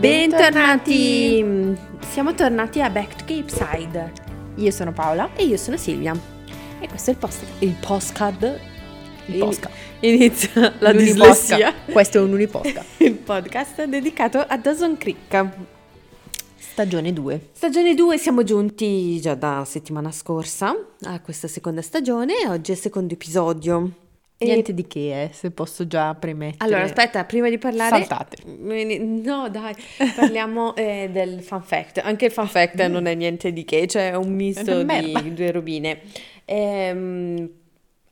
Bentornati! Siamo tornati a Back to Cape Side. Io sono Paola e io sono Silvia. E questo è il postcard. Inizia la dislessia. Questo è un unipodcast. Il podcast dedicato a Dawson Creek. Stagione 2. Stagione 2, siamo giunti già da settimana scorsa a questa seconda stagione. Oggi è il secondo episodio. Niente di che, se posso già premettere. Allora, aspetta, prima di parlare... Saltate. No, dai, parliamo del fun fact. Anche il fun fact non è niente di che, cioè è un misto di due robine.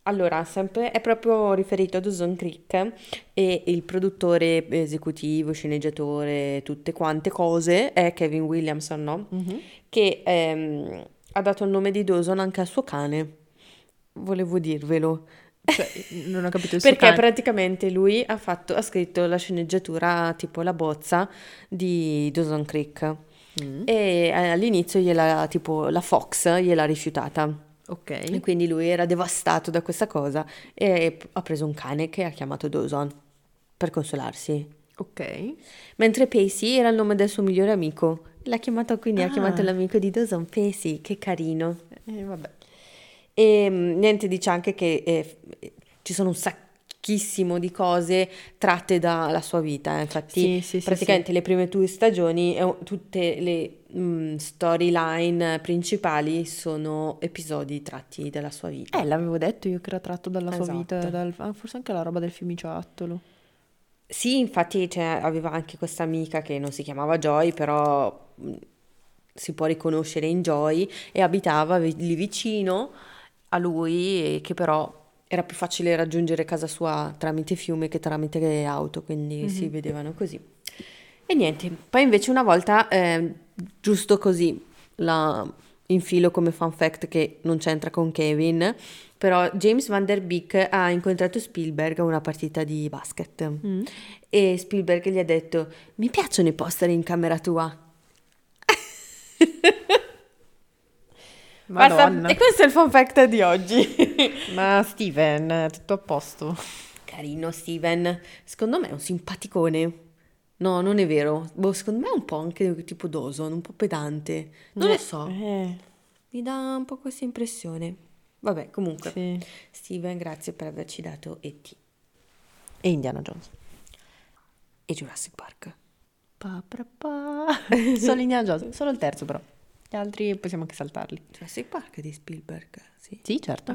Allora, sempre è proprio riferito a Dawson Creek e il produttore esecutivo, sceneggiatore, tutte quante cose, è Kevin Williamson, no? Mm-hmm. Che ha dato il nome di Dawson anche al suo cane. Volevo dirvelo. Cioè, non ho capito il suo perché cane. Praticamente lui ha scritto la sceneggiatura, tipo la bozza di Dawson Creek e all'inizio la Fox gliel'ha rifiutata, okay. E quindi lui era devastato da questa cosa e ha preso un cane che ha chiamato Dawson per consolarsi, ok. Mentre Pacey era il nome del suo migliore amico, l'ha chiamato, quindi ha chiamato l'amico di Dawson Pacey, che carino. Vabbè. E niente, dice anche che ci sono un sacchissimo di cose tratte dalla sua vita, infatti sì, praticamente sì. Le prime due stagioni, tutte le storyline principali sono episodi tratti dalla sua vita. L'avevo detto io che era tratto dalla sua vita, forse anche la roba del fiumiciattolo. Sì, infatti, cioè, aveva anche questa amica che non si chiamava Joy, però si può riconoscere in Joy, e abitava lì vicino a lui, che però era più facile raggiungere casa sua tramite fiume che tramite auto, quindi si vedevano così. E niente, poi invece una volta, giusto così, la infilo come fun fact che non c'entra con Kevin, però James Van Der Beek ha incontrato Spielberg a una partita di basket e Spielberg gli ha detto: mi piacciono i poster in camera tua. Madonna. E questo è il fun fact di oggi. Ma Steven, tutto a posto? Carino Steven, secondo me è un simpaticone. No, non è vero. Secondo me è un po' anche tipo Dawson, un po' pedante. Non lo so. Mi dà un po' questa impressione. Vabbè, comunque. Sì. Steven, grazie per averci dato E.T. e Indiana Jones e Jurassic Park. Solo Indiana Jones, solo il terzo però. Gli altri possiamo anche saltarli. Jurassic Park di Spielberg, sì certo.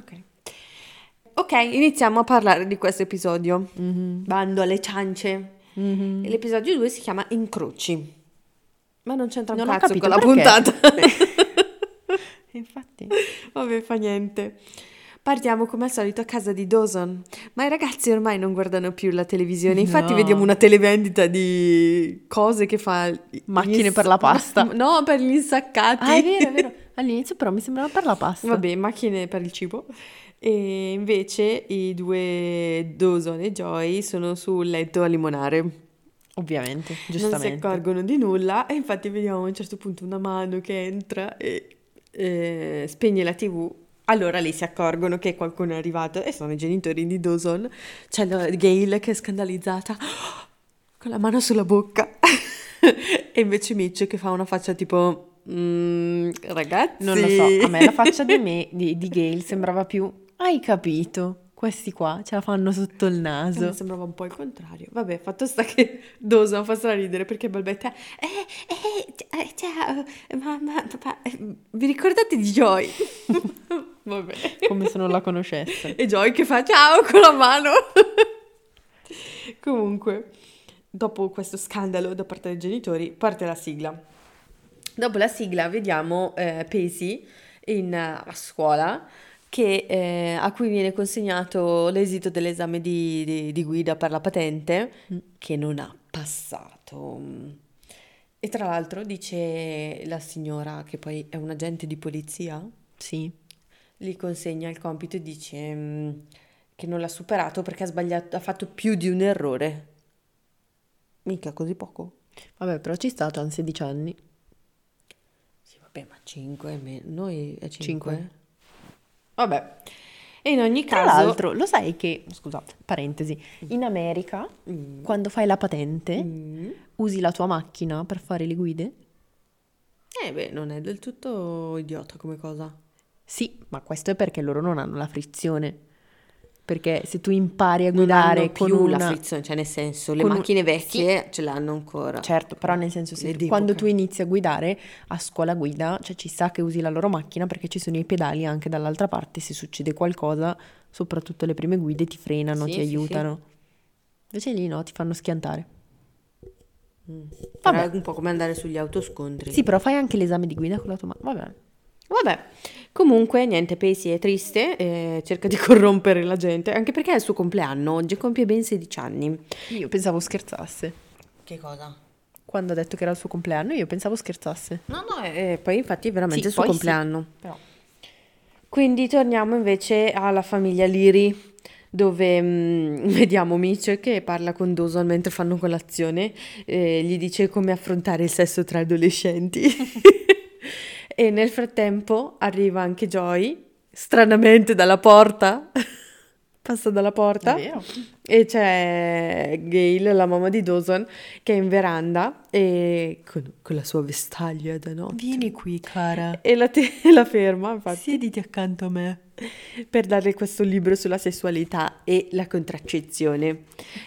Ok, iniziamo a parlare di questo episodio. Bando alle ciance. L'episodio 2 si chiama Incroci, ma non c'entra un cazzo con la puntata. Infatti, vabbè, fa niente. Partiamo come al solito a casa di Dawson, ma i ragazzi ormai non guardano più la televisione, infatti vediamo una televendita di cose che fa macchine per la pasta. No, per gli insaccati. Ah, è vero. All'inizio però mi sembrava per la pasta. Vabbè, macchine per il cibo. E invece i due, Dawson e Joey, sono sul letto a limonare. Ovviamente, giustamente. Non si accorgono di nulla e infatti vediamo a un certo punto una mano che entra e spegne la TV. Allora lì si accorgono che qualcuno è arrivato e sono i genitori di Dawson. C'è Gail che è scandalizzata, con la mano sulla bocca, e invece Mitch che fa una faccia tipo ragazzi, non lo so, a me la faccia di Gail sembrava più hai capito, questi qua ce la fanno sotto il naso. Mi sembrava un po' il contrario. Vabbè, fatto sta che Dawson fa straridere perché balbetta ciao mamma, papà, vi ricordate di Joy? Vabbè. Come se non la conoscesse. E Joy che fa ciao con la mano. Comunque, dopo questo scandalo da parte dei genitori, parte la sigla. Dopo la sigla vediamo Pacey a scuola, che a cui viene consegnato l'esito dell'esame di guida per la patente, che non ha passato. E tra l'altro dice la signora, che poi è un agente di polizia, sì, gli consegna il compito e dice che non l'ha superato perché ha fatto più di un errore. Mica così poco. Vabbè, però ci sta, hanno 16 anni. Sì, vabbè, ma 5, noi è 5. Vabbè, E in ogni caso... Tra l'altro, lo sai che, scusa, parentesi, in America, quando fai la patente, usi la tua macchina per fare le guide? Beh, non è del tutto idiota come cosa. Sì, ma questo è perché loro non hanno la frizione. Perché se tu impari a guidare con più una... la frizione, cioè nel senso, le macchine vecchie ce l'hanno ancora. Certo, però nel senso, se tu, quando tu inizi a guidare a scuola guida, cioè ci sa che usi la loro macchina perché ci sono i pedali anche dall'altra parte, se succede qualcosa, soprattutto le prime guide ti frenano, ti aiutano. Invece lì no, ti fanno schiantare. Vabbè. È un po' come andare sugli autoscontri. Sì, però fai anche l'esame di guida con la tua macchina. Vabbè. Comunque, niente, Pacey è triste, cerca di corrompere la gente, anche perché è il suo compleanno, oggi compie ben 16 anni. Io pensavo scherzasse. Che cosa? Quando ha detto che era il suo compleanno, io pensavo scherzasse. No, poi infatti è veramente il suo compleanno. Sì, però. Quindi torniamo invece alla famiglia Liri, dove vediamo Mitch che parla con Dawson mentre fanno colazione, gli dice come affrontare il sesso tra adolescenti. E nel frattempo arriva anche Joey, stranamente dalla porta, passa dalla porta, e c'è Gail, la mamma di Dawson, che è in veranda e con la sua vestaglia da notte. Vieni qui, cara. E la ferma, infatti. Siediti accanto a me. Per darle questo libro sulla sessualità e la contraccezione,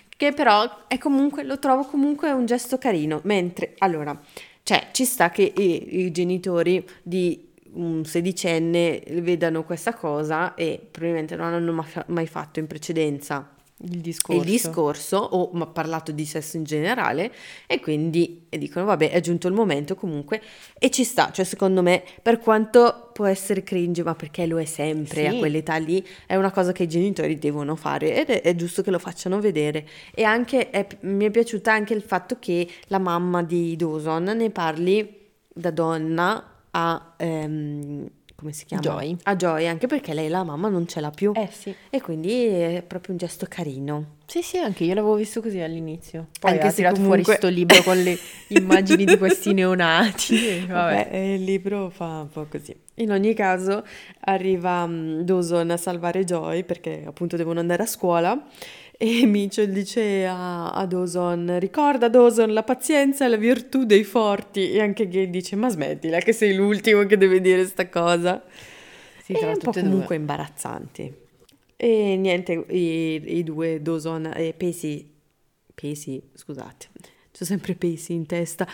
che però è comunque, lo trovo comunque un gesto carino, mentre, allora... Cioè, ci sta che i genitori di un sedicenne vedano questa cosa e probabilmente non hanno mai fatto in precedenza il discorso o parlato di sesso in generale, e quindi dicono vabbè, è giunto il momento comunque, e ci sta. Cioè, secondo me, per quanto può essere cringe, ma perché lo è sempre, a quell'età lì è una cosa che i genitori devono fare ed è giusto che lo facciano vedere. E anche mi è piaciuta anche il fatto che la mamma di Dawson ne parli da donna a come si chiama? Joy. A Joy, anche perché lei la mamma non ce l'ha più. E quindi è proprio un gesto carino. Sì, anche io l'avevo visto così all'inizio. Poi anche ha tirato comunque... fuori sto libro con le immagini di questi neonati. Vabbè, il libro fa un po' così. In ogni caso arriva Dawson a salvare Joy perché appunto devono andare a scuola. E Mitchell dice a Dawson: ricorda Dawson, la pazienza è la virtù dei forti. E anche Gail dice: ma smettila che sei l'ultimo che deve dire sta cosa. Sì, è un po' comunque imbarazzante. E niente, i due, Dawson e Pacey, scusate, c'ho sempre Pacey in testa.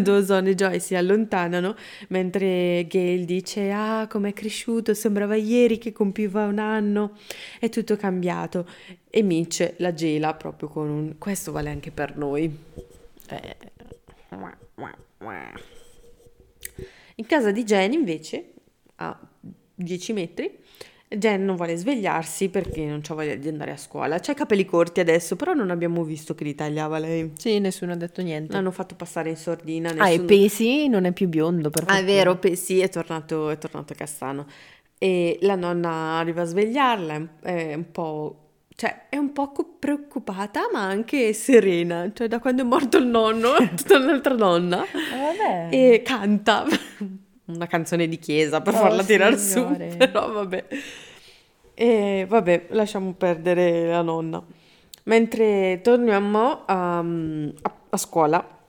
Dawson e Joy si allontanano mentre Gail dice: ah, com'è cresciuto, sembrava ieri che compiva un anno, è tutto cambiato. E Mitch la gela proprio con un questo vale anche per noi. In casa di Jen invece, a 10 metri, Jen non vuole svegliarsi perché non c'ha voglia di andare a scuola. C'ha i capelli corti adesso, però non abbiamo visto che li tagliava lei. Sì, nessuno ha detto niente. L'hanno fatto passare in sordina. Nessuno... Ah, e Pacey non è più biondo, per fortuna. È vero, Pacey è tornato castano. E la nonna arriva a svegliarla, è un po'... Cioè, è un po' preoccupata, ma anche serena. Cioè, da quando è morto il nonno, è tutta un'altra donna. Vabbè. E canta una canzone di chiesa per farla tirar su, però vabbè. E vabbè, lasciamo perdere la nonna. Mentre torniamo a scuola,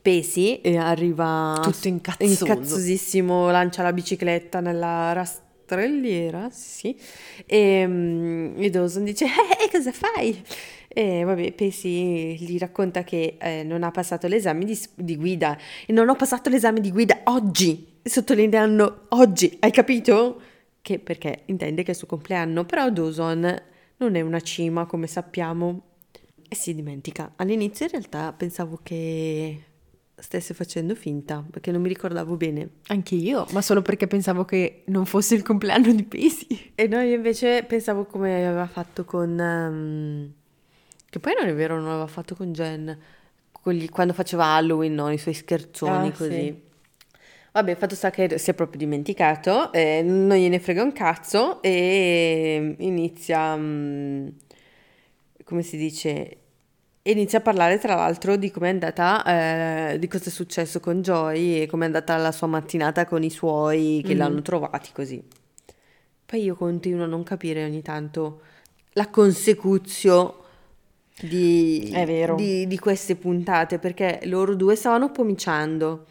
Pacey arriva tutto incazzosissimo, lancia la bicicletta nella rastrelliera, sì. E Dawson dice: cosa fai? E vabbè, Pacey gli racconta che non ha passato l'esame di guida. E non ho passato l'esame di guida oggi, sottolineando oggi, hai capito? Che perché intende che è il suo compleanno, però Dawson non è una cima, come sappiamo, e si dimentica. All'inizio in realtà pensavo che stesse facendo finta, perché non mi ricordavo bene. Anche io, ma solo perché pensavo che non fosse il compleanno di Pacey. E noi invece pensavo come aveva fatto con... che poi non è vero, non l'aveva fatto con Jen, quando faceva Halloween, no? I suoi scherzoni così. Sì. Vabbè, fatto sta che si è proprio dimenticato, non gliene frega un cazzo e inizia, come si dice, inizia a parlare tra l'altro di com'è andata, di cosa è successo con Joy e com'è andata la sua mattinata con i suoi che l'hanno trovati così. Poi io continuo a non capire ogni tanto la consecuzio di queste puntate, perché loro due stavano pomiciando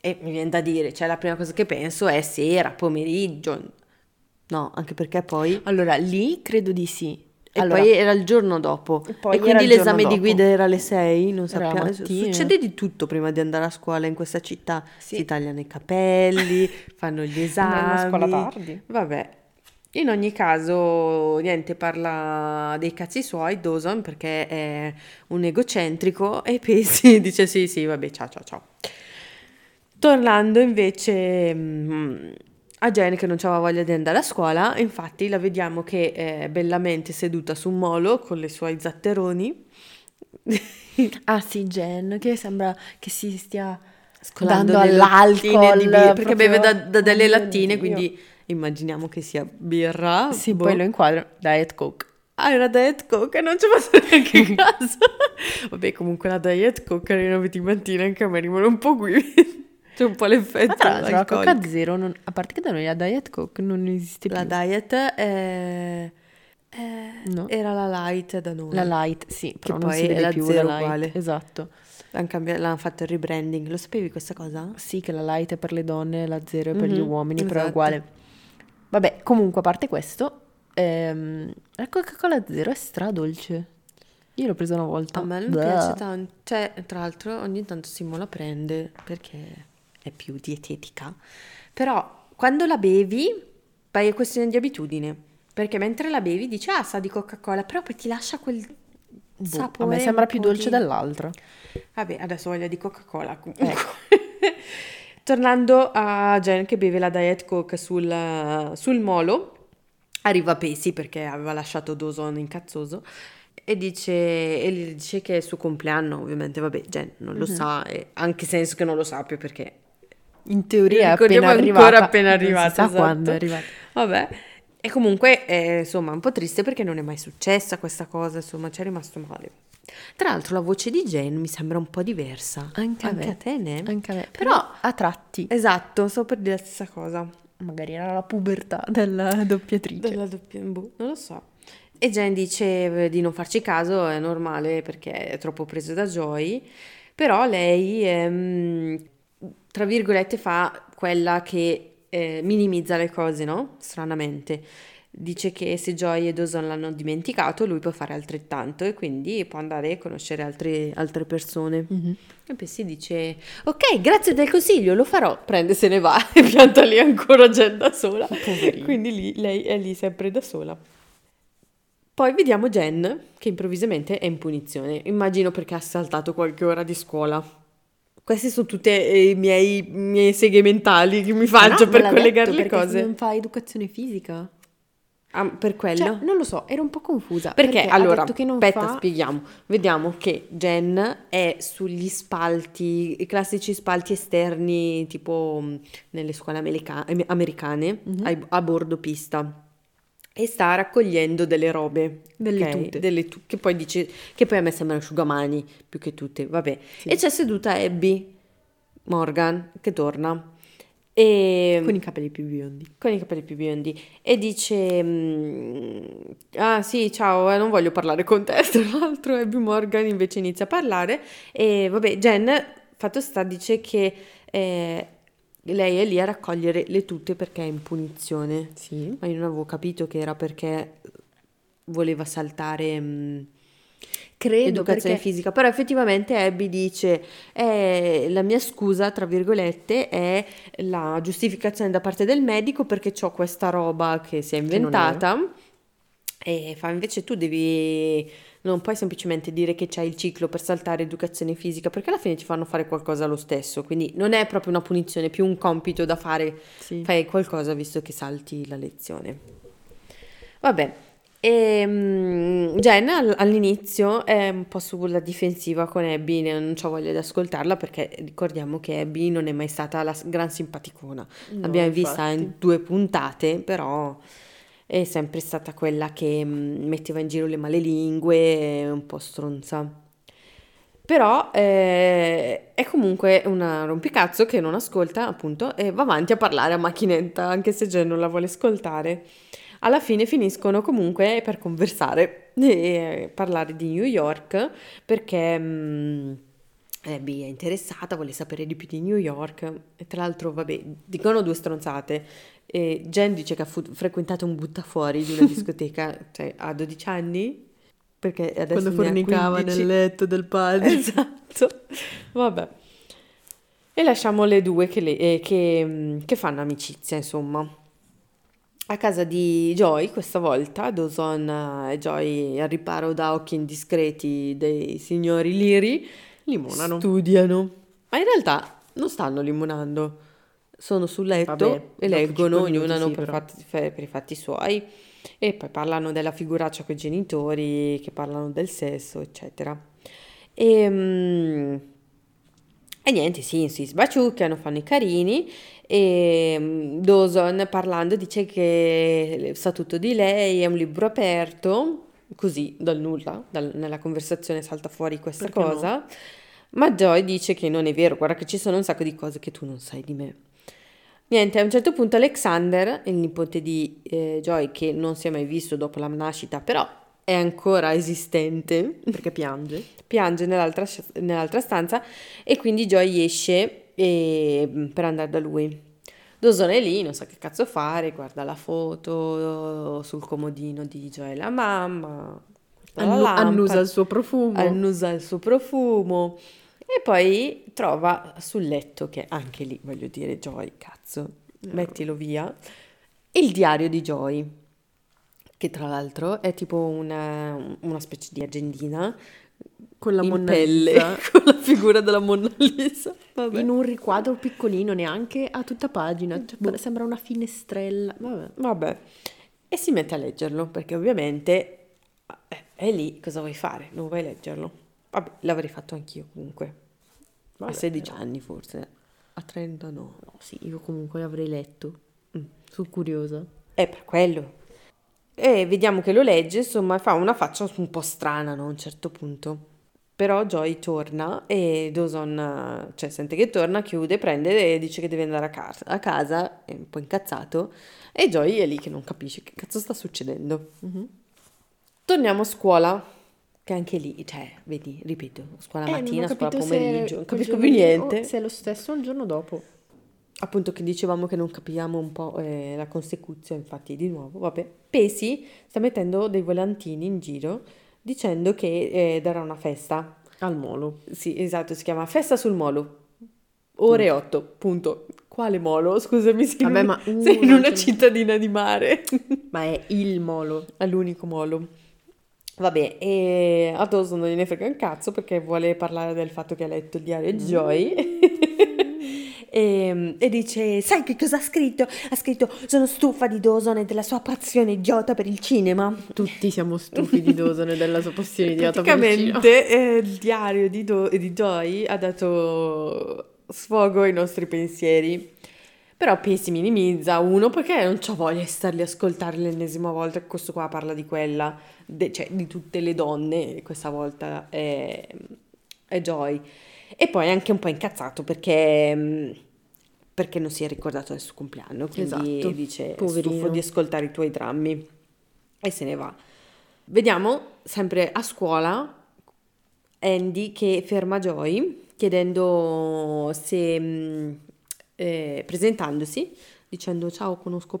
e mi viene da dire, cioè la prima cosa che penso è sera, pomeriggio, no, anche perché poi allora lì credo di sì. E allora, poi era il giorno dopo e quindi l'esame di guida era alle 6, non sappiamo, succede di tutto prima di andare a scuola in questa città, sì. Si tagliano i capelli, fanno gli esami, scuola tardi. Vabbè, in ogni caso niente, parla dei cazzi suoi Dawson perché è un egocentrico e Pacey dice sì vabbè ciao. Tornando invece a Jenny che non aveva voglia di andare a scuola, infatti la vediamo che è bellamente seduta su un molo con i suoi zatteroni. Ah sì, Jen, che sembra che si stia scolando all'alcol, perché beve da delle lattine, quindi immaginiamo che sia birra. Sì, boh. Poi lo inquadro, Diet Coke. Ah, era Diet Coke, non ci posso neanche in caso. Vabbè, comunque la Diet Coke alle 9 di mattina anche a me rimane un po' qui. C'è un po' l'effetto. Ma tra l'altro la Coca Zero, a parte che da noi la Diet Coke non esiste più. La Diet no. Era la Light da noi. La Light, sì, però che non poi si vede è più la Zero uguale. Esatto. L'hanno fatto il rebranding, lo sapevi questa cosa? Sì, che la Light è per le donne, la Zero è per gli uomini, esatto. Però è uguale. Vabbè, comunque a parte questo, la Coca-Cola Zero è stradolce. Io l'ho presa una volta. A me non piace tanto. Cioè, tra l'altro ogni tanto Simo la prende perché è più dietetica, però quando la bevi poi è questione di abitudine, perché mentre la bevi dici sa di Coca-Cola, però poi ti lascia quel sapore, a me sembra più dolce dell'altra. Vabbè, adesso voglia di Coca-Cola comunque. Tornando a Jen che beve la Diet Coke sul molo, arriva Pacey perché aveva lasciato Dawson incazzoso e gli dice che è il suo compleanno, ovviamente vabbè Jen non lo sa, e anche senso che non lo sappia perché in teoria è appena arrivata, esatto. Quando è arrivata. Vabbè. E comunque è, insomma, un po' triste perché non è mai successa questa cosa, insomma, ci è rimasto male. Tra l'altro la voce di Jen mi sembra un po' diversa. Anche a te, ne? Anche a me. Però a tratti. Esatto, sto per dire la stessa cosa. Magari era la pubertà della doppiatrice. Non lo so. E Jen dice di non farci caso, è normale perché è troppo preso da Joey, però lei... tra virgolette fa quella che minimizza le cose, no? Stranamente. Dice che se Joey e Dawson l'hanno dimenticato, lui può fare altrettanto e quindi può andare a conoscere altre persone. Mm-hmm. E poi si dice, ok, grazie del consiglio, lo farò. Prende, se ne va e pianta lì ancora Jen da sola. Poverino. Quindi lei è lì sempre da sola. Poi vediamo Jen che improvvisamente è in punizione. Immagino perché ha saltato qualche ora di scuola. Questi sono tutti i miei seghe mentali che mi faccio per collegare le cose. Non fa educazione fisica? Ah, per quello? Cioè, non lo so, ero un po' confusa. Perché allora, spieghiamo. Vediamo che Jen è sugli spalti, i classici spalti esterni, tipo nelle scuole americane, a bordo pista. E sta raccogliendo delle robe, delle tute, che poi dice, che poi a me sembrano asciugamani più che tutte, vabbè. Sì. E c'è seduta Abby Morgan che torna e con i capelli più biondi e dice ah sì, ciao, non voglio parlare con te. Tra l'altro Abby Morgan invece inizia a parlare e vabbè, Jen fatto sta dice che lei è lì a raccogliere le tute perché è in punizione. Sì. Ma io non avevo capito che era perché voleva saltare educazione fisica. Però effettivamente Abby dice la mia scusa, tra virgolette, è la giustificazione da parte del medico perché c'ho questa roba che si è inventata. E fa, invece tu devi... Non puoi semplicemente dire che c'è il ciclo per saltare educazione fisica, perché alla fine ci fanno fare qualcosa lo stesso, quindi non è proprio una punizione, è più un compito da fare, sì. Fai qualcosa visto che salti la lezione. Vabbè, Jen all'inizio è un po' sulla difensiva con Abby, non c'ho voglia di ascoltarla perché ricordiamo che Abby non è mai stata la gran simpaticona, no, l'abbiamo vista in 2 puntate, però... è sempre stata quella che metteva in giro le malelingue, un po' stronza. Però è comunque una rompicazzo che non ascolta, appunto, e va avanti a parlare a macchinetta, anche se Jen non la vuole ascoltare. alla fine finiscono comunque per conversare e parlare di New York, perché Abby è interessata, vuole sapere di più di New York. E tra l'altro, vabbè, dicono due stronzate. E Jen dice che ha frequentato un buttafuori di una discoteca, cioè a 12 anni, perché adesso quando fornicava nel letto del padre. Esatto, vabbè. E lasciamo le due che fanno amicizia, insomma. A casa di Joey, questa volta, Dawson e Joey al riparo da occhi indiscreti dei signori Liri, limonano. Studiano. Ma in realtà non stanno limonando. Sono sul letto, vabbè, e leggono, ognuna per i fatti suoi, e poi parlano della figuraccia con i genitori, che parlano del sesso, eccetera. E niente, si sbaciucchiano, fanno i carini, e Dawson, parlando, dice che il statuto di lei è un libro aperto, così dal nulla, nella conversazione salta fuori questa Perché cosa, no? Ma Joey dice che non è vero, guarda che ci sono un sacco di cose che tu non sai di me. Niente, a un certo punto Alexander, il nipote di Joey, che non si è mai visto dopo la nascita, però è ancora esistente, perché piange nell'altra stanza, e quindi Joey esce per andare da lui. Dawson è lì, non sa che cazzo fare, guarda la foto sul comodino di Joey la mamma, annusa il suo profumo, e poi trova sul letto, che anche lì, voglio dire, Joey, cazzo, mettilo via, il diario di Joey, che tra l'altro è tipo una specie di agendina con la Monna Lisa, con la figura della Monna Lisa, vabbè, in un riquadro piccolino, neanche a tutta pagina, cioè, sembra una finestrella, vabbè, e si mette a leggerlo, perché ovviamente è lì, cosa vuoi fare? Non vuoi leggerlo? Vabbè, l'avrei fatto anch'io comunque, vabbè, a 16 anni forse, a 30 no, sì, io comunque l'avrei letto, sono curiosa. È per quello. E vediamo che lo legge, insomma, fa una faccia un po' strana, no? A un certo punto. Però Joey torna e Dawson, cioè, sente che torna, chiude, prende e dice che deve andare a casa, è un po' incazzato, e Joey è lì che non capisce che cazzo sta succedendo. Torniamo a scuola, che anche lì, cioè, vedi, ripeto, scuola mattina, scuola pomeriggio, non capisco più niente. Se è lo stesso il giorno dopo. Appunto, che dicevamo che non capiamo un po' la consecuzione, infatti, di nuovo, vabbè. Pacey sta mettendo dei volantini in giro dicendo che darà una festa. Al molo. Sì, esatto, si chiama Festa sul Molo, ore 8, punto. Quale molo? Scusami, sei in una cittadina di mare. Ma è il molo. È l'unico molo. Vabbè, e a Dawson non gliene frega un cazzo, perché vuole parlare del fatto che ha letto il diario di Joey. E dice, sai che cosa ha scritto? Ha scritto, sono stufa di Dawson e della sua passione idiota per il cinema. Tutti siamo stufi di Dawson e della sua passione idiota per il cinema. Praticamente il diario di Joey ha dato sfogo ai nostri pensieri. Però Pacey minimizza, uno, perché non c'ho voglia di starli a ascoltare l'ennesima volta che questo qua parla di quella, cioè di tutte le donne, questa volta è Joey. E poi è anche un po' incazzato perché non si è ricordato del suo compleanno, quindi esatto, dice, poverino, stufo di ascoltare i tuoi drammi, e se ne va. Vediamo sempre a scuola Andy che ferma Joey chiedendo se, presentandosi, dicendo ciao, conosco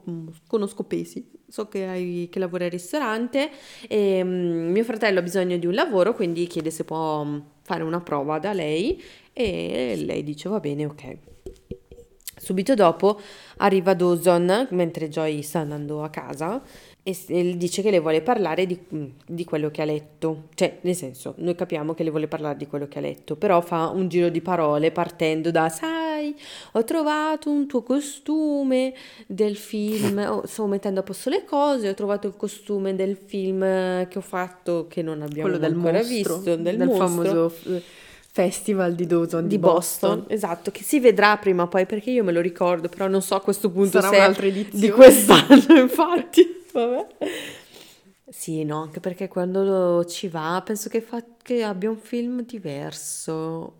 Pacey, so che lavora al ristorante, e mio fratello ha bisogno di un lavoro, quindi chiede se può fare una prova da lei, e lei dice va bene, ok. Subito dopo arriva Dawson mentre Joey sta andando a casa, e dice che le vuole parlare di quello che ha letto, cioè nel senso, noi capiamo che le vuole parlare di quello che ha letto, però fa un giro di parole partendo da sai, ho trovato un tuo costume del film, stavo mettendo a posto le cose, ho trovato il costume del film che ho fatto, che non abbiamo quello ancora visto, del famoso festival di Dawson di Boston, esatto, che si vedrà prima o poi, perché io me lo ricordo, però non so a questo punto sarà se un'altra edizione di quest'anno, infatti, vabbè. Sì, no, anche perché quando ci va penso che abbia un film diverso,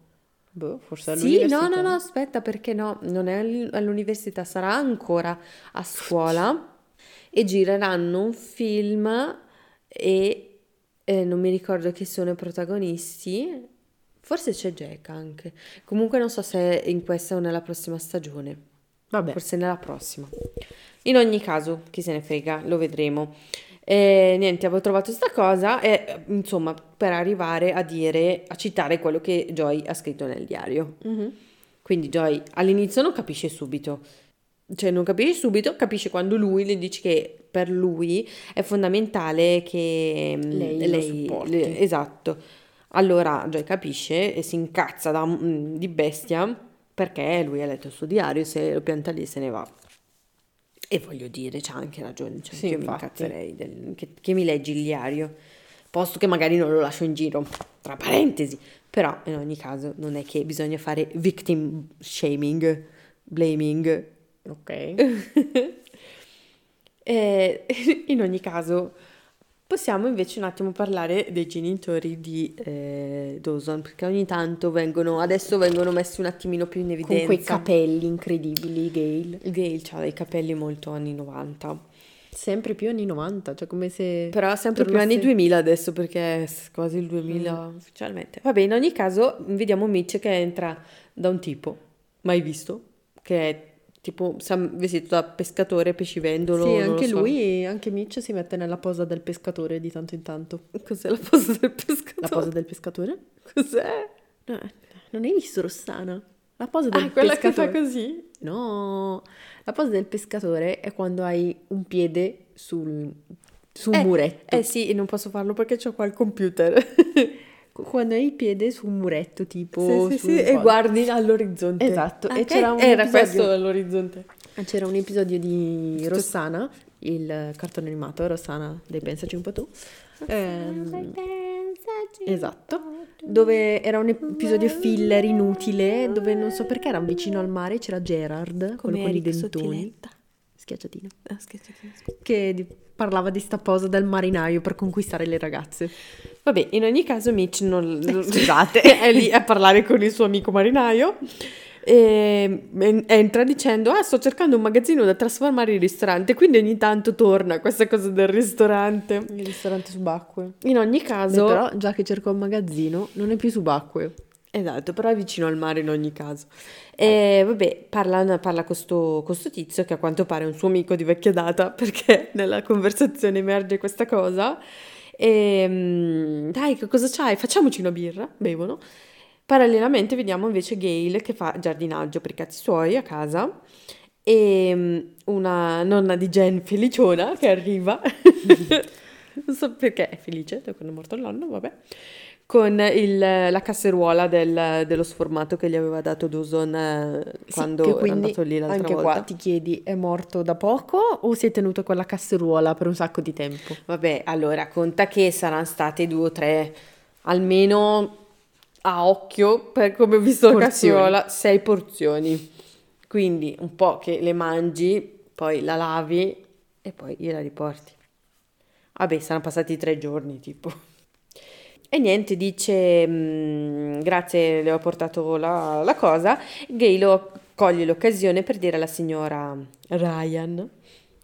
boh, forse all'università. Sì, no, aspetta, perché no, non è all'università, sarà ancora a scuola. e gireranno un film e non mi ricordo chi sono i protagonisti, forse c'è Jack anche, comunque non so se in questa o nella prossima stagione. Vabbè, forse nella prossima. In ogni caso, chi se ne frega, lo vedremo. Niente, avevo trovato sta cosa e insomma per arrivare a dire, a citare quello che Joy ha scritto nel diario. Mm-hmm. Quindi Joy all'inizio non capisce subito, cioè non capisce subito, capisce quando lui le dice che per lui è fondamentale che lei lo supporti. Esatto. Allora Joy capisce e si incazza di bestia perché lui ha letto il suo diario, se lo pianta lì se ne va. E voglio dire, c'ha anche ragione, cioè sì, io mi incazzerei che mi leggi il diario, posto che magari non lo lascio in giro, tra parentesi, però in ogni caso non è che bisogna fare victim shaming, blaming, ok? E in ogni caso possiamo invece un attimo parlare dei genitori di Dawson, perché ogni tanto adesso vengono messi un attimino più in evidenza. Con quei capelli incredibili, Gail ha dei capelli molto anni 90. Sempre più anni 90, cioè come se... Però sempre più anni 2000 adesso, perché è quasi il 2000 ufficialmente. Vabbè, in ogni caso vediamo Mitch che entra da un tipo mai visto, che è... tipo vestito da pescatore, pescivendolo. Sì, anche lui, anche Mitch si mette nella posa del pescatore di tanto in tanto. Cos'è la posa del pescatore? La posa del pescatore? Cos'è? No, non hai visto Rossana? La posa del pescatore. Ah, quella che fa così? No, la posa del pescatore è quando hai un piede su un muretto. Eh sì, e non posso farlo perché c'ho qua il computer. Quando hai il piede su un muretto, tipo sì, e guardi all'orizzonte. Esatto. E c'era un era episodio... questo all'orizzonte. C'era un episodio di Rossana, il cartone animato Rossana dei Pensaci un po' tu. Esatto. Dove era un episodio filler inutile, dove non so perché era vicino al mare, c'era Gerard con i dentoni. Schiacciatina. Che parlava di sta posa del marinaio per conquistare le ragazze. Vabbè, in ogni caso Mitch non... Scusate, è lì a parlare con il suo amico marinaio e entra dicendo sto cercando un magazzino da trasformare in ristorante, quindi ogni tanto torna questa cosa del ristorante. Il ristorante subacqueo. In ogni caso... Beh, però già che cerco un magazzino non è più subacqueo. Esatto, però è vicino al mare in ogni caso. E vabbè, parla questo tizio che a quanto pare è un suo amico di vecchia data, perché nella conversazione emerge questa cosa. E dai, che cosa c'hai? Facciamoci una birra, bevono. Parallelamente vediamo invece Gail che fa giardinaggio per i cazzi suoi a casa e una nonna di Jen feliciona che arriva. Non so perché è felice da quando è morto il nonno, vabbè. Con la casseruola dello sformato che gli aveva dato Dawson quando era andato lì l'altra volta. Anche qua ti chiedi, è morto da poco o si è tenuto quella casseruola per un sacco di tempo? Vabbè, allora, conta che saranno state 2 o 3, almeno a occhio, per come ho visto la casseruola, 6 porzioni. Quindi un po' che le mangi, poi la lavi e poi gliela riporti. Vabbè, saranno passati 3 giorni, tipo... E niente, dice grazie, le ho portato la cosa. Gail coglie l'occasione per dire alla signora Ryan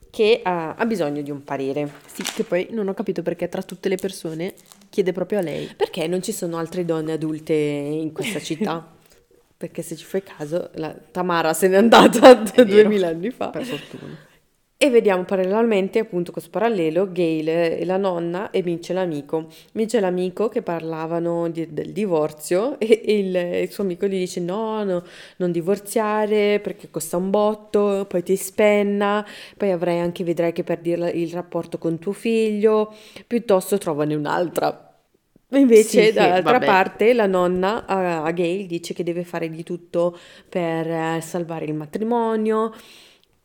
che ha bisogno di un parere. Sì, che poi non ho capito perché tra tutte le persone chiede proprio a lei. Perché non ci sono altre donne adulte in questa città? Perché se ci fai caso, Tamara se n'è andata 2000 anni fa. Per fortuna. E vediamo parallelamente, appunto, questo parallelo, Gail e la nonna e Mitch e l'amico. Mitch e l'amico che parlavano del divorzio e il suo amico gli dice no, non divorziare perché costa un botto, poi ti spenna, poi vedrai che perdi il rapporto con tuo figlio, piuttosto trovane un'altra. Invece sì, dall'altra parte la nonna a Gail dice che deve fare di tutto per salvare il matrimonio,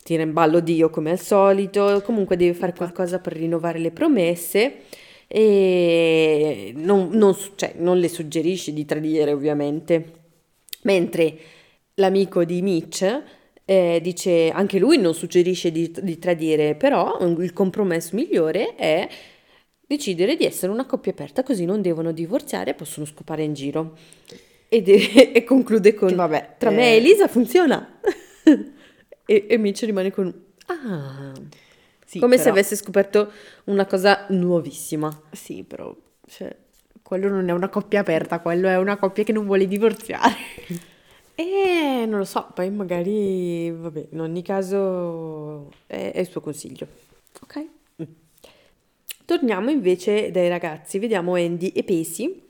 tira in ballo Dio come al solito, comunque deve fare qualcosa per rinnovare le promesse e non le suggerisce di tradire, ovviamente. Mentre l'amico di Mitch dice anche lui non suggerisce di tradire, però il compromesso migliore è decidere di essere una coppia aperta, così non devono divorziare e possono scopare in giro. E conclude con tra me e Elisa funziona. E Mitch rimane con... Sì, come se avesse scoperto una cosa nuovissima. Sì, però cioè, quello non è una coppia aperta, quello è una coppia che non vuole divorziare. E non lo so, poi magari, vabbè, in ogni caso è il suo consiglio. Ok. Torniamo invece dai ragazzi, vediamo Andy e Pacey.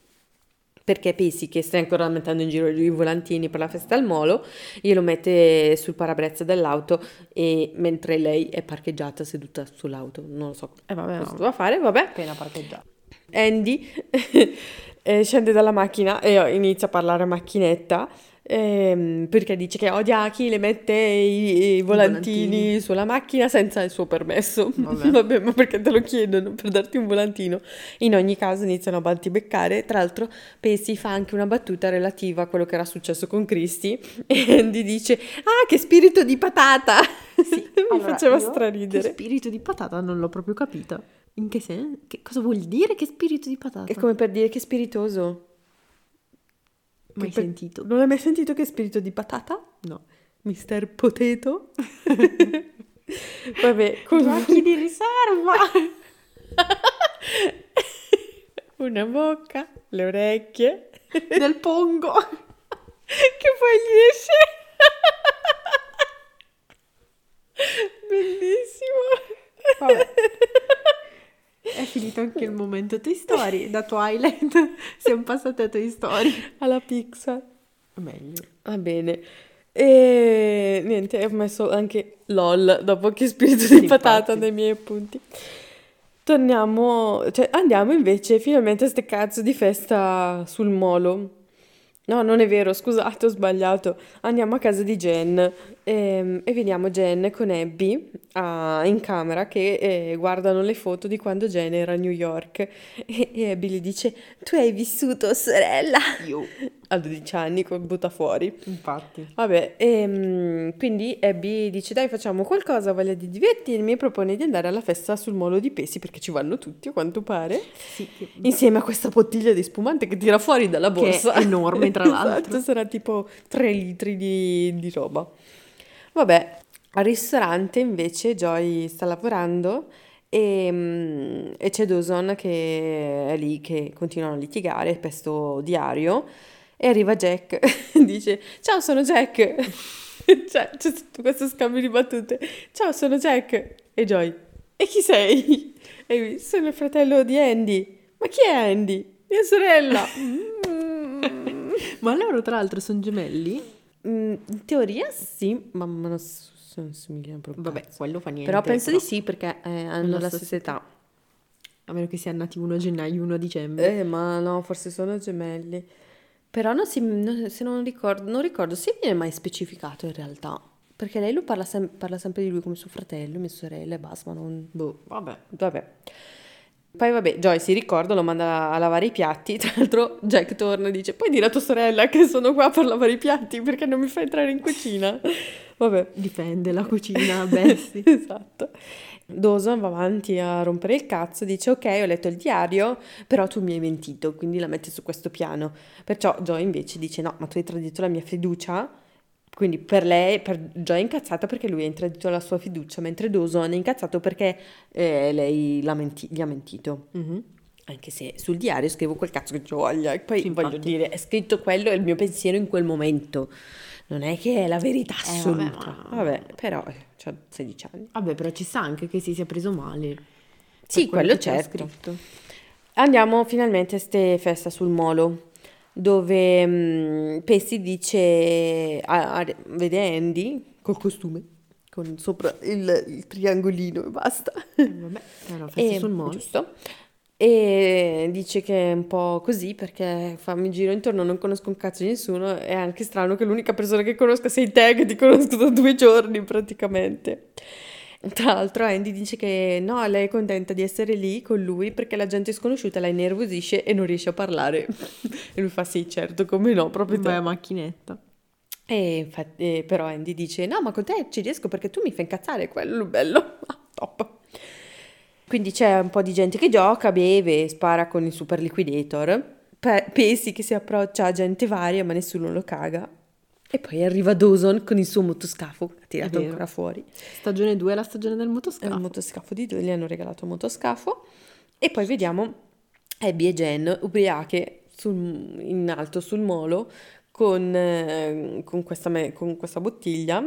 Perché Pacey, che sta ancora lamentando in giro i volantini per la festa al molo, glielo mette sul parabrezza dell'auto, e mentre lei è parcheggiata seduta sull'auto, non lo so cosa doveva fare, vabbè, appena parcheggiata. Andy scende dalla macchina e inizia a parlare a macchinetta, perché dice che odia chi le mette i volantini sulla macchina senza il suo permesso. Vabbè, ma perché te lo chiedono per darti un volantino? In ogni caso iniziano a baltibeccare. Tra l'altro Pacey fa anche una battuta relativa a quello che era successo con Christy, e Andy dice: ah, che spirito di patata. Sì, mi faceva straridere. Che spirito di patata non l'ho proprio capito, in che senso? Che cosa vuol dire che spirito di patata? È come per dire che spiritoso. Mai sentito? Non hai mai sentito che spirito di patata? No. Mister Potato? Vabbè, con occhi di riserva. Una bocca, le orecchie del pongo che poi gli esce. Bellissimo. Vabbè. È finito anche il momento Toy Story. Da Twilight siamo passati a Toy Story, alla Pixar, meglio. Va bene, e niente, ho messo anche LOL dopo che spirito di patata nei miei appunti. Torniamo, cioè andiamo invece finalmente a ste cazzo di festa sul molo. No, non è vero, scusate, ho sbagliato. Andiamo a casa di Jen e vediamo Jen con Abby in camera che guardano le foto di quando Jen era a New York, e Abby gli dice: tu hai vissuto, sorella? Io. A 12 anni, butta fuori. Infatti. Vabbè, quindi Abby dice: dai, facciamo qualcosa, voglio di divertirmi, e propone di andare alla festa sul molo di Pacey, perché ci vanno tutti a quanto pare. Sì, che... insieme a questa bottiglia di spumante che tira fuori dalla borsa. Che è enorme, tra l'altro. Esatto, sarà tipo 3 litri di roba. Vabbè, al ristorante invece Joey sta lavorando e c'è Dawson che è lì, che continuano a litigare per sto diario. E arriva Jack, dice: ciao, sono Jack. Cioè, c'è tutto questo scambio di battute. Ciao, sono Jack. E Joy: e chi sei? E lui: sono il fratello di Andy. Ma chi è Andy? Mia sorella. Ma loro tra l'altro sono gemelli? In teoria sì, ma non somigliano proprio. Vabbè, quello fa niente. Però penso di sì, perché hanno la stessa età. A meno che siano nati uno a gennaio, uno a dicembre. Ma no, forse sono gemelli. Però non ricordo se viene mai specificato in realtà, perché lei parla sempre di lui come suo fratello, mia sorella e basta, ma non... boh, vabbè. Poi vabbè, Joy si ricorda, lo manda a lavare i piatti. Tra l'altro Jack torna e dice: puoi dire a tua sorella che sono qua per lavare i piatti, perché non mi fai entrare in cucina? Vabbè. Dipende la cucina, Bessie. Esatto. Dawson va avanti a rompere il cazzo, dice: ok, ho letto il diario, però tu mi hai mentito, quindi la metti su questo piano. Perciò Joy invece dice: no, ma tu hai tradito la mia fiducia. Quindi per lei, Joy è incazzata perché lui ha tradito la sua fiducia, mentre Dawson è incazzato perché lei gli ha mentito. Mm-hmm. Anche se sul diario scrivo quel cazzo che ci voglia, e poi sì, voglio dire, è scritto quello, è il mio pensiero in quel momento. Non è che è la verità assoluta. Vabbè, però c'ha 16 anni. Vabbè, però ci sa anche che si sia preso male. Sì, quello certo. Scritto. Andiamo finalmente a ste festa sul molo, dove Pacey dice, vede Andy col costume, con sopra il triangolino e basta. Vabbè, era festa sul molo. Giusto. E dice che è un po' così perché mi giro intorno, non conosco un cazzo di nessuno, è anche strano che l'unica persona che conosca sei te, che ti conosco da 2 giorni praticamente. Tra l'altro Andy dice che no, lei è contenta di essere lì con lui perché la gente sconosciuta la innervosisce e non riesce a parlare. E lui fa: sì, certo, come no, proprio te. Vai a macchinetta. E infatti, però Andy dice: no, ma con te ci riesco perché tu mi fai incazzare, quello bello. Top. Quindi c'è un po' di gente che gioca, beve, spara con il Super Liquidator. Pacey che si approccia a gente varia, ma nessuno lo caga. E poi arriva Dawson con il suo motoscafo, ha tirato ancora fuori. Stagione 2 è la stagione del motoscafo. È un motoscafo di due, gli hanno regalato un motoscafo. E poi vediamo Abby e Jen ubriache in alto sul molo con questa bottiglia.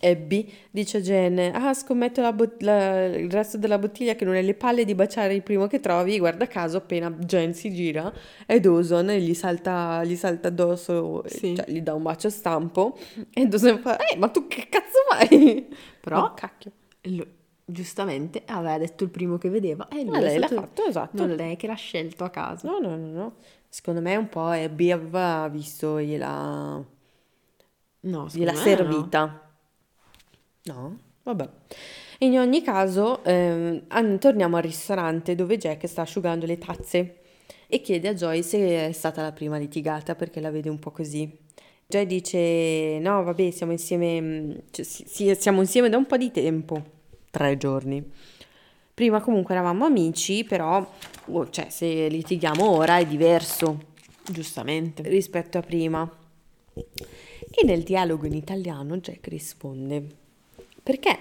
Abby dice a Jen: scommetto il resto della bottiglia che non hai le palle di baciare il primo che trovi. Guarda caso, appena Jen si gira è Dawson e gli salta addosso, sì. Cioè, gli dà un bacio stampo e Dawson fa: ma tu che cazzo fai? Però no, cacchio, giustamente aveva detto il primo che vedeva e lui lei l'ha fatto, esatto, non lei che l'ha scelto a caso. No, secondo me un po' Abby aveva visto gliela servita, no? Vabbè, in ogni caso torniamo al ristorante dove Jack sta asciugando le tazze e chiede a Joy se è stata la prima litigata perché la vede un po' così. Joy dice: no vabbè, siamo insieme, cioè, siamo insieme da un po' di tempo, 3 giorni. Prima comunque eravamo amici, però cioè, se litighiamo ora è diverso, giustamente, rispetto a prima. E nel dialogo in italiano Jack risponde: perché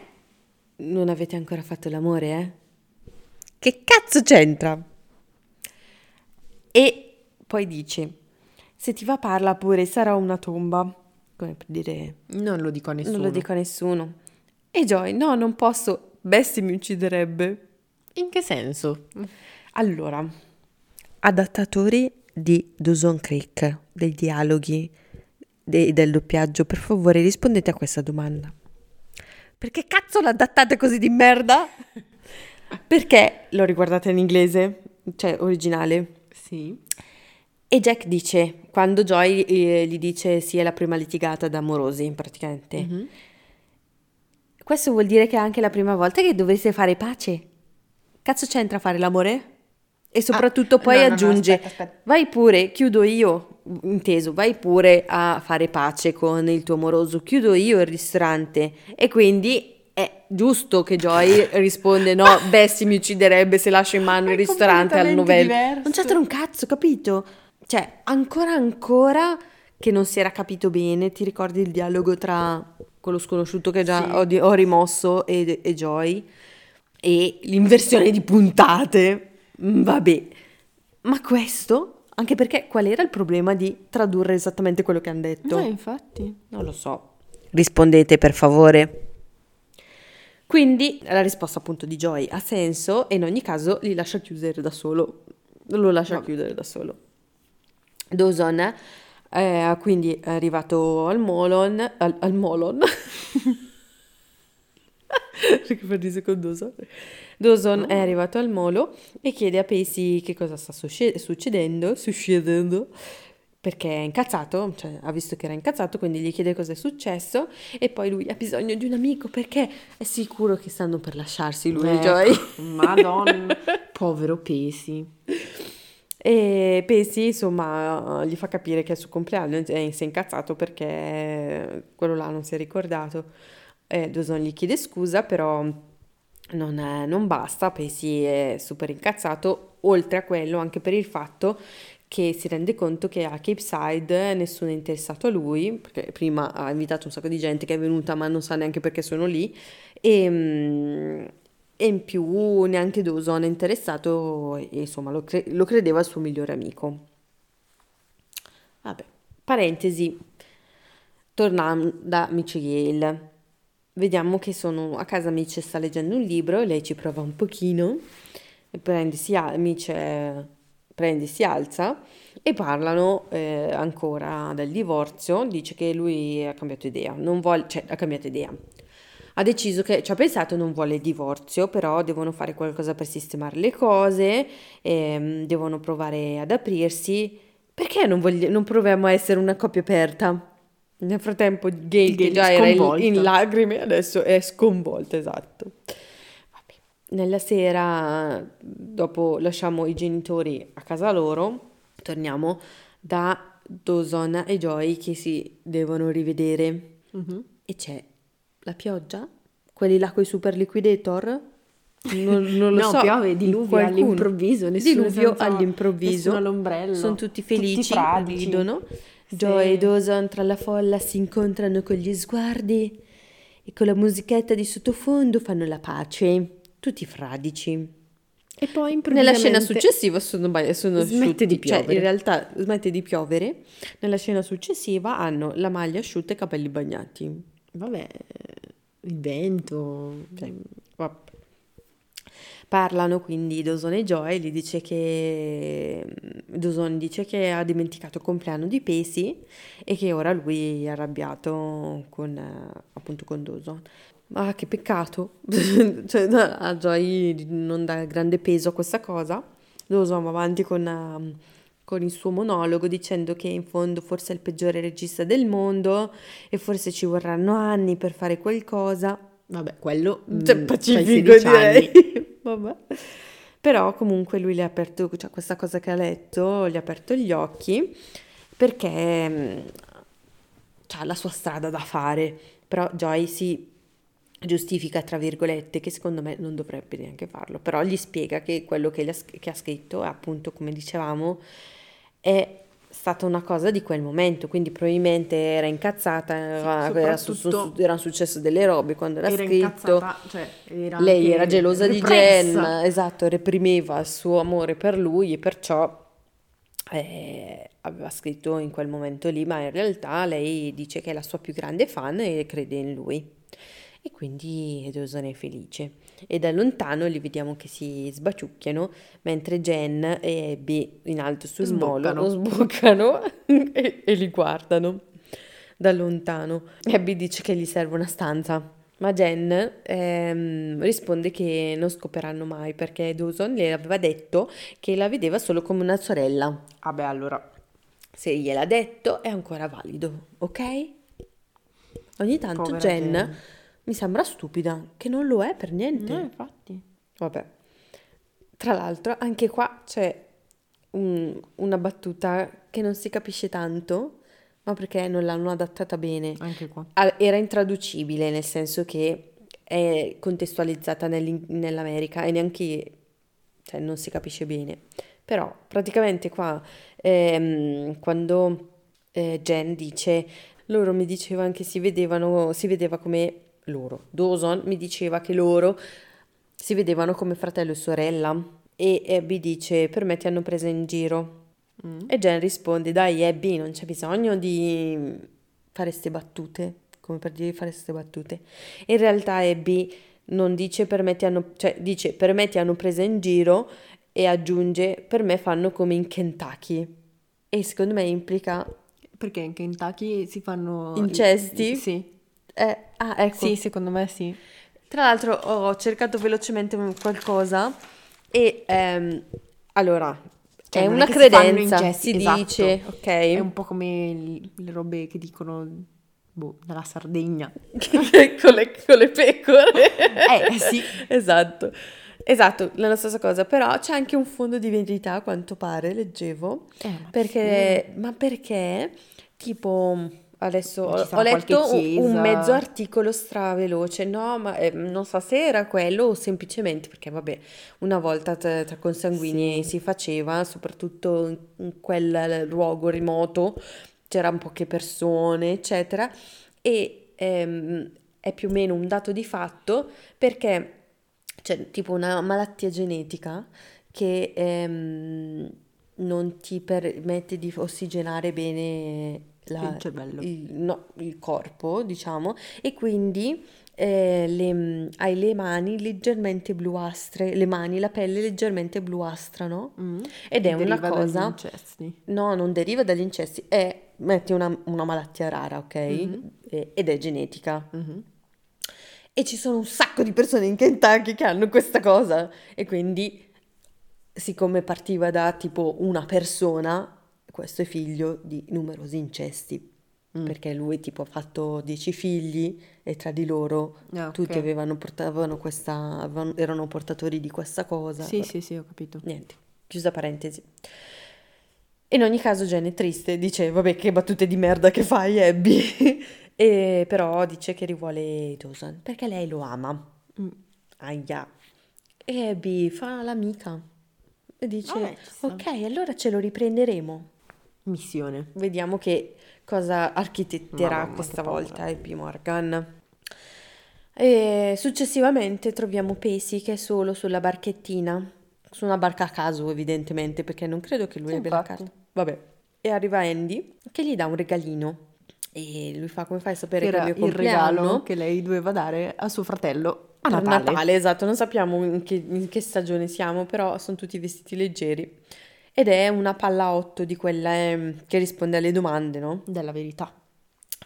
non avete ancora fatto l'amore, Che cazzo c'entra? E poi dice: se ti va parla pure, sarà una tomba. Come per dire: non lo dico a nessuno. Non lo dico a nessuno. E Joy: no, non posso, Bessie mi ucciderebbe. In che senso? Allora, adattatori di Dawson Creek, dei dialoghi del doppiaggio, per favore rispondete a questa domanda: perché cazzo l'adattate così di merda? Perché lo riguardate in inglese, cioè originale, sì. E Jack dice, quando Joy gli dice sì, è la prima litigata da amorosi praticamente, mm-hmm, questo vuol dire che è anche la prima volta che dovreste fare pace. Cazzo c'entra fare l'amore? E soprattutto poi aggiunge: aspetta. Vai pure, chiudo io. Inteso, vai pure a fare pace con il tuo amoroso, chiudo io il ristorante. E quindi è giusto che Joy risponde: no, Bessie mi ucciderebbe se lascio in mano il ristorante al novello. Non c'entra un cazzo, capito? Cioè, ancora che non si era capito bene. Ti ricordi il dialogo tra quello sconosciuto che già ho rimosso e Joy, e l'inversione di puntate? Vabbè, ma questo... Anche perché qual era il problema di tradurre esattamente quello che hanno detto? Infatti. Non lo so. Rispondete, per favore. Quindi la risposta appunto di Joy ha senso e in ogni caso li lascia chiudere da solo. Lo lascia chiudere da solo. Dawson quindi è arrivato al Molon. Al Molon. Ricordi con Dawson? Dawson è arrivato al molo e chiede a Pacey che cosa sta succedendo, perché è incazzato, cioè ha visto che era incazzato, quindi gli chiede cosa è successo e poi lui ha bisogno di un amico perché è sicuro che stanno per lasciarsi lui e Joy. Madonna, povero Pacey. E Pacey insomma gli fa capire che è il suo compleanno e si è incazzato perché quello là non si è ricordato. Dawson gli chiede scusa, però non basta. Pacey è super incazzato, oltre a quello anche per il fatto che si rende conto che a Cape Side nessuno è interessato a lui, perché prima ha invitato un sacco di gente che è venuta ma non sa neanche perché sono lì, e in più neanche Dawson è interessato e insomma lo credeva il suo migliore amico. Vabbè, parentesi, tornando da Mitch Gail. Vediamo che sono a casa, Mitch sta leggendo un libro, lei ci prova un pochino, si alza e parlano ancora del divorzio. Dice che lui ha cambiato idea, ha deciso che ci ha pensato, non vuole il divorzio, però devono fare qualcosa per sistemare le cose, devono provare ad aprirsi. Perché non proviamo a essere una coppia aperta? Nel frattempo Gail, che già era in lacrime, adesso è sconvolta, esatto. Vabbè. Nella sera, dopo lasciamo i genitori a casa loro, torniamo da Dawson e Joy che si devono rivedere. Mm-hmm. E c'è la pioggia, quelli là con i Super Liquidator, non lo so. Piove, diluvio all'improvviso, nessuno all'ombrello, sono tutti felici, ridono. Joey e Dawson tra la folla si incontrano con gli sguardi e con la musichetta di sottofondo fanno la pace, tutti fradici. E poi improvvisamente nella scena successiva sono smette di piovere. Cioè, in realtà smette di piovere. Nella scena successiva hanno la maglia asciutta e i capelli bagnati. Vabbè, il vento. Cioè, vabbè. Parlano quindi Dawson e Joy, gli dice che Dawson dice che ha dimenticato il compleanno di Pacey e che ora lui è arrabbiato con Dawson. Ah, che peccato. Cioè, a Joy non dà grande peso a questa cosa. Dawson va avanti con il suo monologo dicendo che in fondo forse è il peggiore regista del mondo e forse ci vorranno anni per fare qualcosa. Vabbè, quello cioè, pacifico direi. Vabbè. Però comunque lui le ha aperto, cioè questa cosa che ha letto gli ha aperto gli occhi, perché ha la sua strada da fare. Però Joy si giustifica, tra virgolette, che secondo me non dovrebbe neanche farlo, però gli spiega che quello che ha scritto, appunto, come dicevamo, è stata una cosa di quel momento, quindi probabilmente era incazzata, sì, erano successe delle robe quando era scritto, cioè lei era gelosa di Jen, esatto, reprimeva il suo amore per lui e perciò aveva scritto in quel momento lì, ma in realtà lei dice che è la sua più grande fan e crede in lui. E quindi Dawson è felice e da lontano li vediamo che si sbaciucchiano mentre Jen e Abby in alto sul molo sboccano e li guardano da lontano. Abby dice che gli serve una stanza, ma Jen risponde che non scopriranno mai, perché Dawson le aveva detto che la vedeva solo come una sorella. Ah beh, allora se gliel'ha detto è ancora valido, ok? Ogni tanto povera Jen. Mi sembra stupida, che non lo è per niente. No, infatti. Vabbè. Tra l'altro, anche qua c'è una battuta che non si capisce tanto, ma perché non l'hanno adattata bene. Anche qua. Era intraducibile, nel senso che è contestualizzata nell'America e neanche... Cioè, non si capisce bene. Però, praticamente qua, quando Jen dice... Loro mi dicevano che si vedeva come... Loro. Dawson mi diceva che loro si vedevano come fratello e sorella, e Abby dice: per me ti hanno presa in giro. E Jen risponde: dai Abby, non c'è bisogno di fare ste battute, come per dire fare ste battute. In realtà Abby non dice dice per me ti hanno presa in giro e aggiunge per me fanno come in Kentucky, e secondo me implica perché in Kentucky si fanno incesti. Sì. Ecco. Sì, secondo me sì. Tra l'altro ho cercato velocemente qualcosa e allora cioè, è una credenza, si esatto. Dice, ok? È un po' come le robe che dicono dalla Sardegna con le pecore. Sì. Esatto, la stessa cosa, però c'è anche un fondo di verità a quanto pare, leggevo, perché tipo... Adesso ho letto un mezzo articolo straveloce, no, ma non so se era quello o semplicemente perché, vabbè, una volta tra consanguinei si faceva, soprattutto in quel luogo remoto, c'erano poche persone, eccetera, e è più o meno un dato di fatto, perché c'è tipo una malattia genetica che non ti permette di ossigenare bene il corpo, diciamo, e quindi hai le mani leggermente bluastre, la pelle leggermente bluastra, no? Ed è una cosa dagli incesti. No, non deriva dagli incesti, è una malattia rara, ok? Mm-hmm. Ed è genetica. Mm-hmm. E ci sono un sacco di persone in Kentucky che hanno questa cosa, e quindi siccome partiva da tipo una persona, questo è figlio di numerosi incesti, perché lui tipo ha fatto 10 figli e tra di loro tutti erano portatori di questa cosa. Sì, allora. Sì, ho capito. Niente, chiusa parentesi. In ogni caso Jen è triste, dice vabbè che battute di merda che fai Abby, e però dice che rivuole Dawson perché lei lo ama. Ahia. E Abby fa l'amica e dice ok, allora ce lo riprenderemo. missione. Vediamo che cosa architetterà questa volta Abby Morgan. E successivamente troviamo Pacey che è solo sulla barchettina, su una barca a caso evidentemente, perché non credo che lui abbia la carta. Vabbè. E arriva Andy che gli dà un regalino e lui fa: come fai a sapere che era il mio compleanno? Regalo che lei doveva dare a suo fratello a Natale. Natale, esatto, non sappiamo in che stagione siamo, però sono tutti vestiti leggeri. Ed è una palla 8 di quella che risponde alle domande, no? Della verità.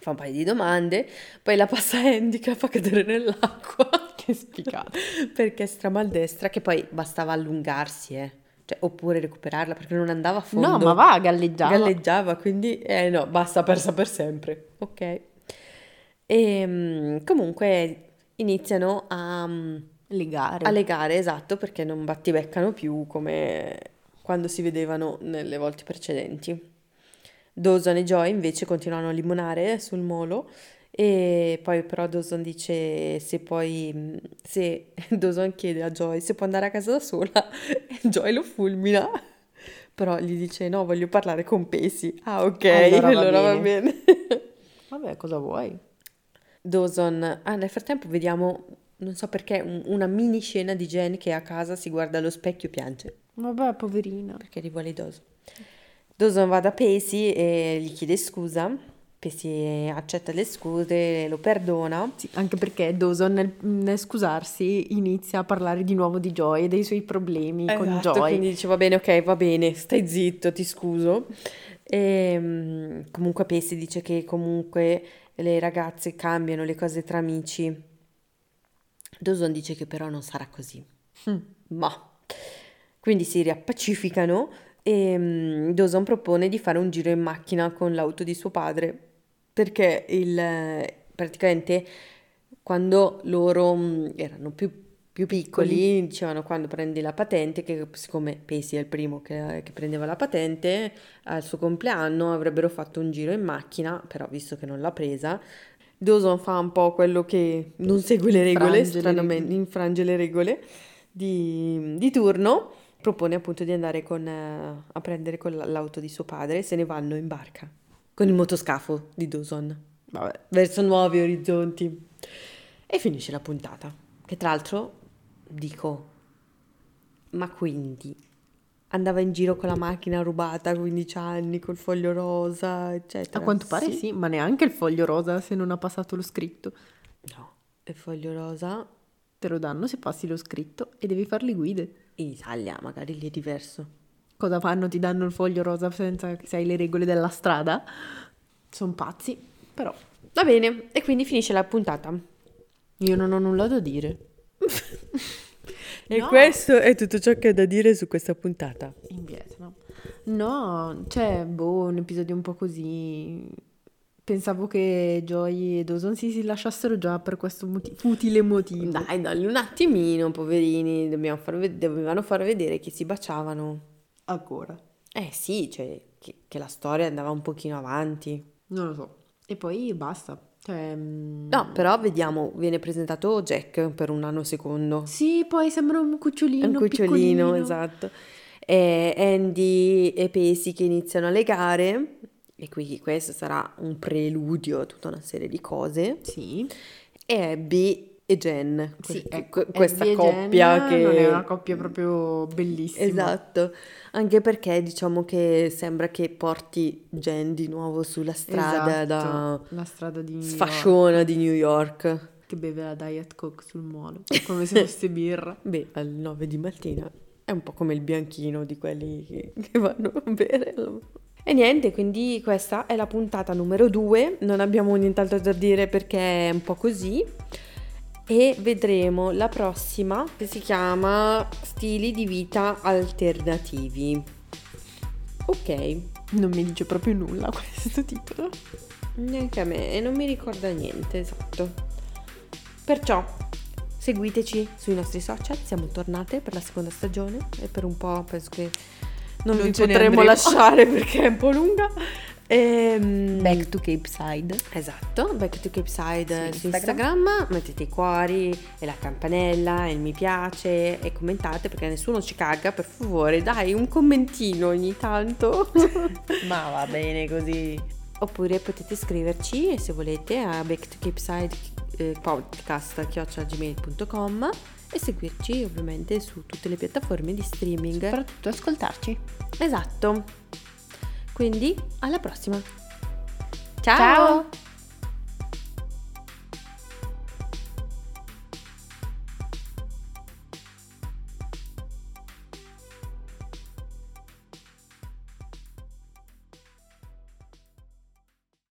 Fa un paio di domande, poi la passa Andy che la fa cadere nell'acqua. Che spicata. Perché è stramaldestra, che poi bastava allungarsi, cioè, oppure recuperarla perché non andava a fondo. No, ma va, galleggiava, quindi no, basta, persa per sempre. Ok. E comunque iniziano a legare. A legare, esatto, perché non battibeccano più come quando si vedevano nelle volte precedenti. Dawson e Joy invece continuano a limonare sul molo, e poi però Dawson dice Dawson chiede a Joy se può andare a casa da sola e Joy lo fulmina, però gli dice no, voglio parlare con Pacey. Ah, ok, allora va bene. Vabbè, cosa vuoi? Dawson, nel frattempo vediamo, non so perché, una mini scena di Jenny che a casa si guarda allo specchio e piange. Vabbè, poverina, perché li vuole Dawson. Dawson va da Pacey e gli chiede scusa. Pacey accetta le scuse, lo perdona. Sì, anche perché Dawson nel scusarsi inizia a parlare di nuovo di Joy e dei suoi problemi con Joy. Quindi dice va bene, stai zitto, ti scuso. E comunque Pacey dice che comunque le ragazze cambiano le cose tra amici. Dawson dice che però non sarà così. Ma quindi si riappacificano. E Dawson propone di fare un giro in macchina con l'auto di suo padre, perché praticamente quando loro erano più piccoli dicevano, quando prendi la patente, che siccome Pacey è il primo che prendeva la patente, al suo compleanno avrebbero fatto un giro in macchina, però visto che non l'ha presa, Dawson fa un po' quello che non segue le regole, stranamente infrange le regole di turno. Propone appunto di andare a prendere con l'auto di suo padre, e se ne vanno in barca con il motoscafo di Dawson. Vabbè, verso nuovi orizzonti. E finisce la puntata, che tra l'altro dico, ma quindi andava in giro con la macchina rubata a 15 anni, col foglio rosa, eccetera. A quanto pare sì, ma neanche il foglio rosa, se non ha passato lo scritto. No, il foglio rosa te lo danno se passi lo scritto e devi farli guide. In Italia magari lì è diverso. Cosa fanno? Ti danno il foglio rosa senza che sai le regole della strada? Sono pazzi, però. Va bene, e quindi finisce la puntata. Io non ho nulla da dire. E no. Questo è tutto ciò che ho da dire su questa puntata. Indietro. No, cioè, un episodio un po' così. Pensavo che Joy e Dawson si lasciassero già per questo futile motivo. Dai, un attimino, poverini, dovevano far vedere che si baciavano. Ancora? Sì, cioè che la storia andava un pochino avanti. Non lo so. E poi basta. Cioè, no, però vediamo, viene presentato Jack per un nanosecondo. Sì, poi sembra un cucciolino. Un cucciolino, piccolino. Esatto. Andy e Pacey che iniziano a legare. E quindi questo sarà un preludio a tutta una serie di cose. Sì. E Abby e Jen. Sì, questa Abby coppia che non è una coppia proprio bellissima. Esatto. Anche perché diciamo che sembra che porti Jen di nuovo sulla strada, esatto, la strada di sfasciona di New York. Che beve la Diet Coke sul molo, come se fosse birra. Beh, alle 9 di mattina è un po' come il bianchino di quelli che vanno a bere. E niente, quindi questa è la puntata numero 2, non abbiamo nient'altro da dire perché è un po' così, e vedremo la prossima che si chiama Stili di vita alternativi. Ok, non mi dice proprio nulla questo titolo. Neanche a me, e non mi ricorda niente, esatto. Perciò seguiteci sui nostri social, siamo tornate per la seconda stagione e per un po' penso che non vi potremmo lasciare perché è un po' lunga, Back to Cape Side. Esatto, Back to Cape Side su Instagram. Mettete i cuori e la campanella e il mi piace e commentate, perché nessuno ci caga, per favore, dai un commentino ogni tanto. Ma va bene così. Oppure potete scriverci, se volete, a backtocapeside.podcast@gmail.com e seguirci ovviamente su tutte le piattaforme di streaming. Soprattutto ascoltarci. Esatto. Quindi alla prossima. Ciao! Ciao.